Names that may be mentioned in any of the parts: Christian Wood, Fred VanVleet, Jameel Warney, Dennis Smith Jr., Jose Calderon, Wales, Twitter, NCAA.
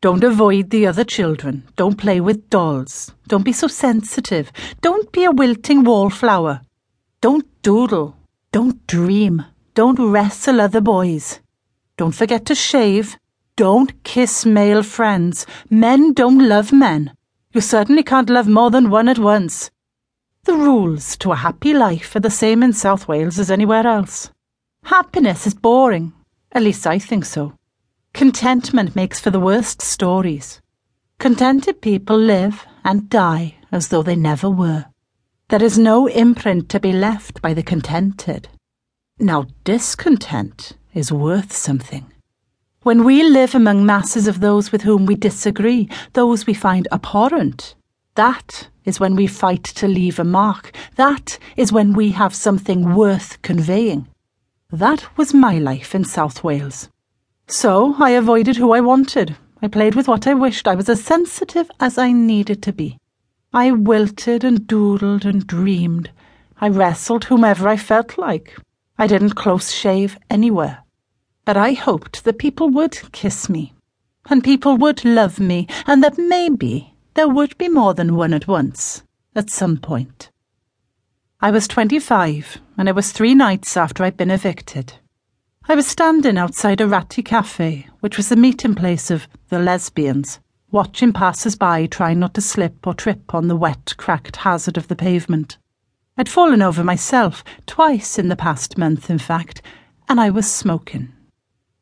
Don't avoid the other children. Don't play with dolls. Don't be so sensitive. Don't be a wilting wallflower. Don't doodle. Don't dream. Don't wrestle other boys. Don't forget to shave. Don't kiss male friends. Men don't love men. You certainly can't love more than one at once. The rules to a happy life are the same in South Wales as anywhere else. Happiness is boring. At least I think so. Contentment makes for the worst stories. Contented people live and die as though they never were. There is no imprint to be left by the contented. Now, discontent is worth something. When we live among masses of those with whom we disagree, those we find abhorrent, that is when we fight to leave a mark. That is when we have something worth conveying. That was my life in South Wales. So I avoided who I wanted. I played with what I wished. I was as sensitive as I needed to be. I wilted and doodled and dreamed. I wrestled whomever I felt like. I didn't close shave anywhere. But I hoped that people would kiss me, and people would love me, and that maybe there would be more than one at once at some point. I was 25, and it was 3 nights after I'd been evicted. I was standing outside a ratty cafe, which was the meeting place of the lesbians, watching passers-by trying not to slip or trip on the wet, cracked hazard of the pavement. I'd fallen over myself, twice in the past month, in fact, and I was smoking.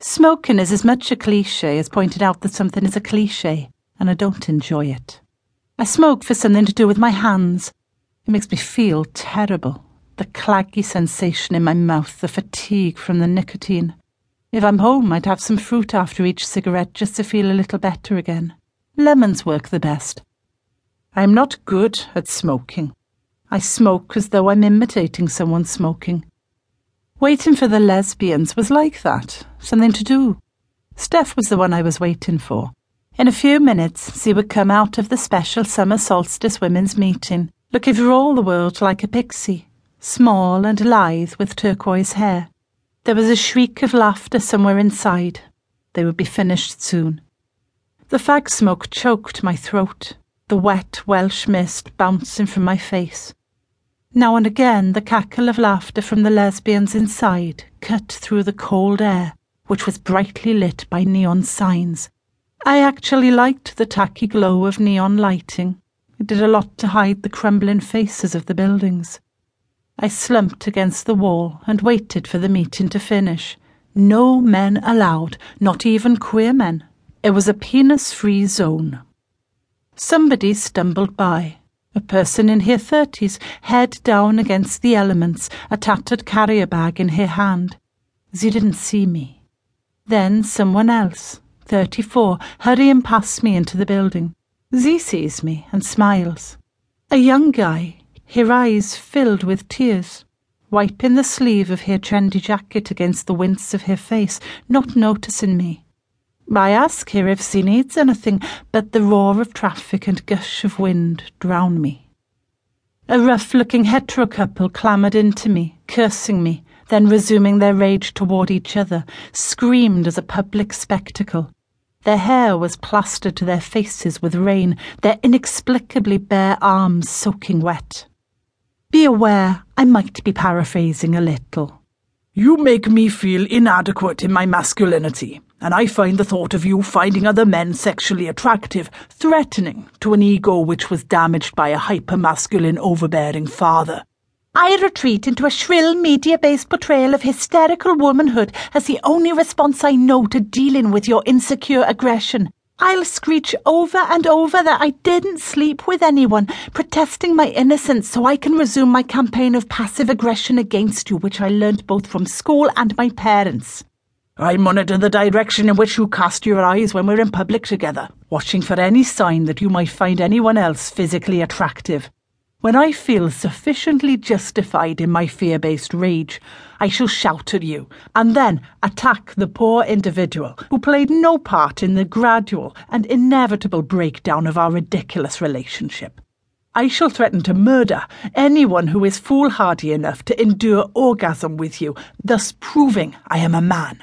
Smoking is as much a cliché as pointing out that something is a cliché, and I don't enjoy it. I smoke for something to do with my hands. It makes me feel terrible. The claggy sensation in my mouth, the fatigue from the nicotine. If I'm home, I'd have some fruit after each cigarette just to feel a little better again. Lemons work the best. I'm not good at smoking. I smoke as though I'm imitating someone smoking. Waiting for the lesbians was like that, something to do. Steph was the one I was waiting for. In a few minutes, she would come out of the special summer solstice women's meeting, looking for all the world like a pixie. Small and lithe with turquoise hair. There was a shriek of laughter somewhere inside. They would be finished soon. The fag smoke choked my throat, the wet Welsh mist bouncing from my face. Now and again the cackle of laughter from the lesbians inside cut through the cold air, which was brightly lit by neon signs. I actually liked the tacky glow of neon lighting. It did a lot to hide the crumbling faces of the buildings. I slumped against the wall and waited for the meeting to finish. No men allowed, not even queer men. It was a penis-free zone. Somebody stumbled by, a person in her 30s, head down against the elements, a tattered carrier bag in her hand. She didn't see me. Then someone else, 34, hurrying past me into the building. She sees me and smiles. A young guy, her eyes filled with tears, wiping the sleeve of her trendy jacket against the wince of her face, not noticing me. I ask her if she needs anything, but the roar of traffic and gush of wind drown me. A rough-looking hetero couple clambered into me, cursing me, then resuming their rage toward each other, screamed as a public spectacle. Their hair was plastered to their faces with rain, their inexplicably bare arms soaking wet. Be aware, I might be paraphrasing a little. You make me feel inadequate in my masculinity, and I find the thought of you finding other men sexually attractive threatening to an ego which was damaged by a hyper-masculine, overbearing father. I retreat into a shrill, media-based portrayal of hysterical womanhood as the only response I know to dealing with your insecure aggression. I'll screech over and over that I didn't sleep with anyone, protesting my innocence so I can resume my campaign of passive aggression against you, which I learned both from school and my parents. I monitor the direction in which you cast your eyes when we're in public together, watching for any sign that you might find anyone else physically attractive. When I feel sufficiently justified in my fear-based rage, I shall shout at you and then attack the poor individual who played no part in the gradual and inevitable breakdown of our ridiculous relationship. I shall threaten to murder anyone who is foolhardy enough to endure orgasm with you, thus proving I am a man.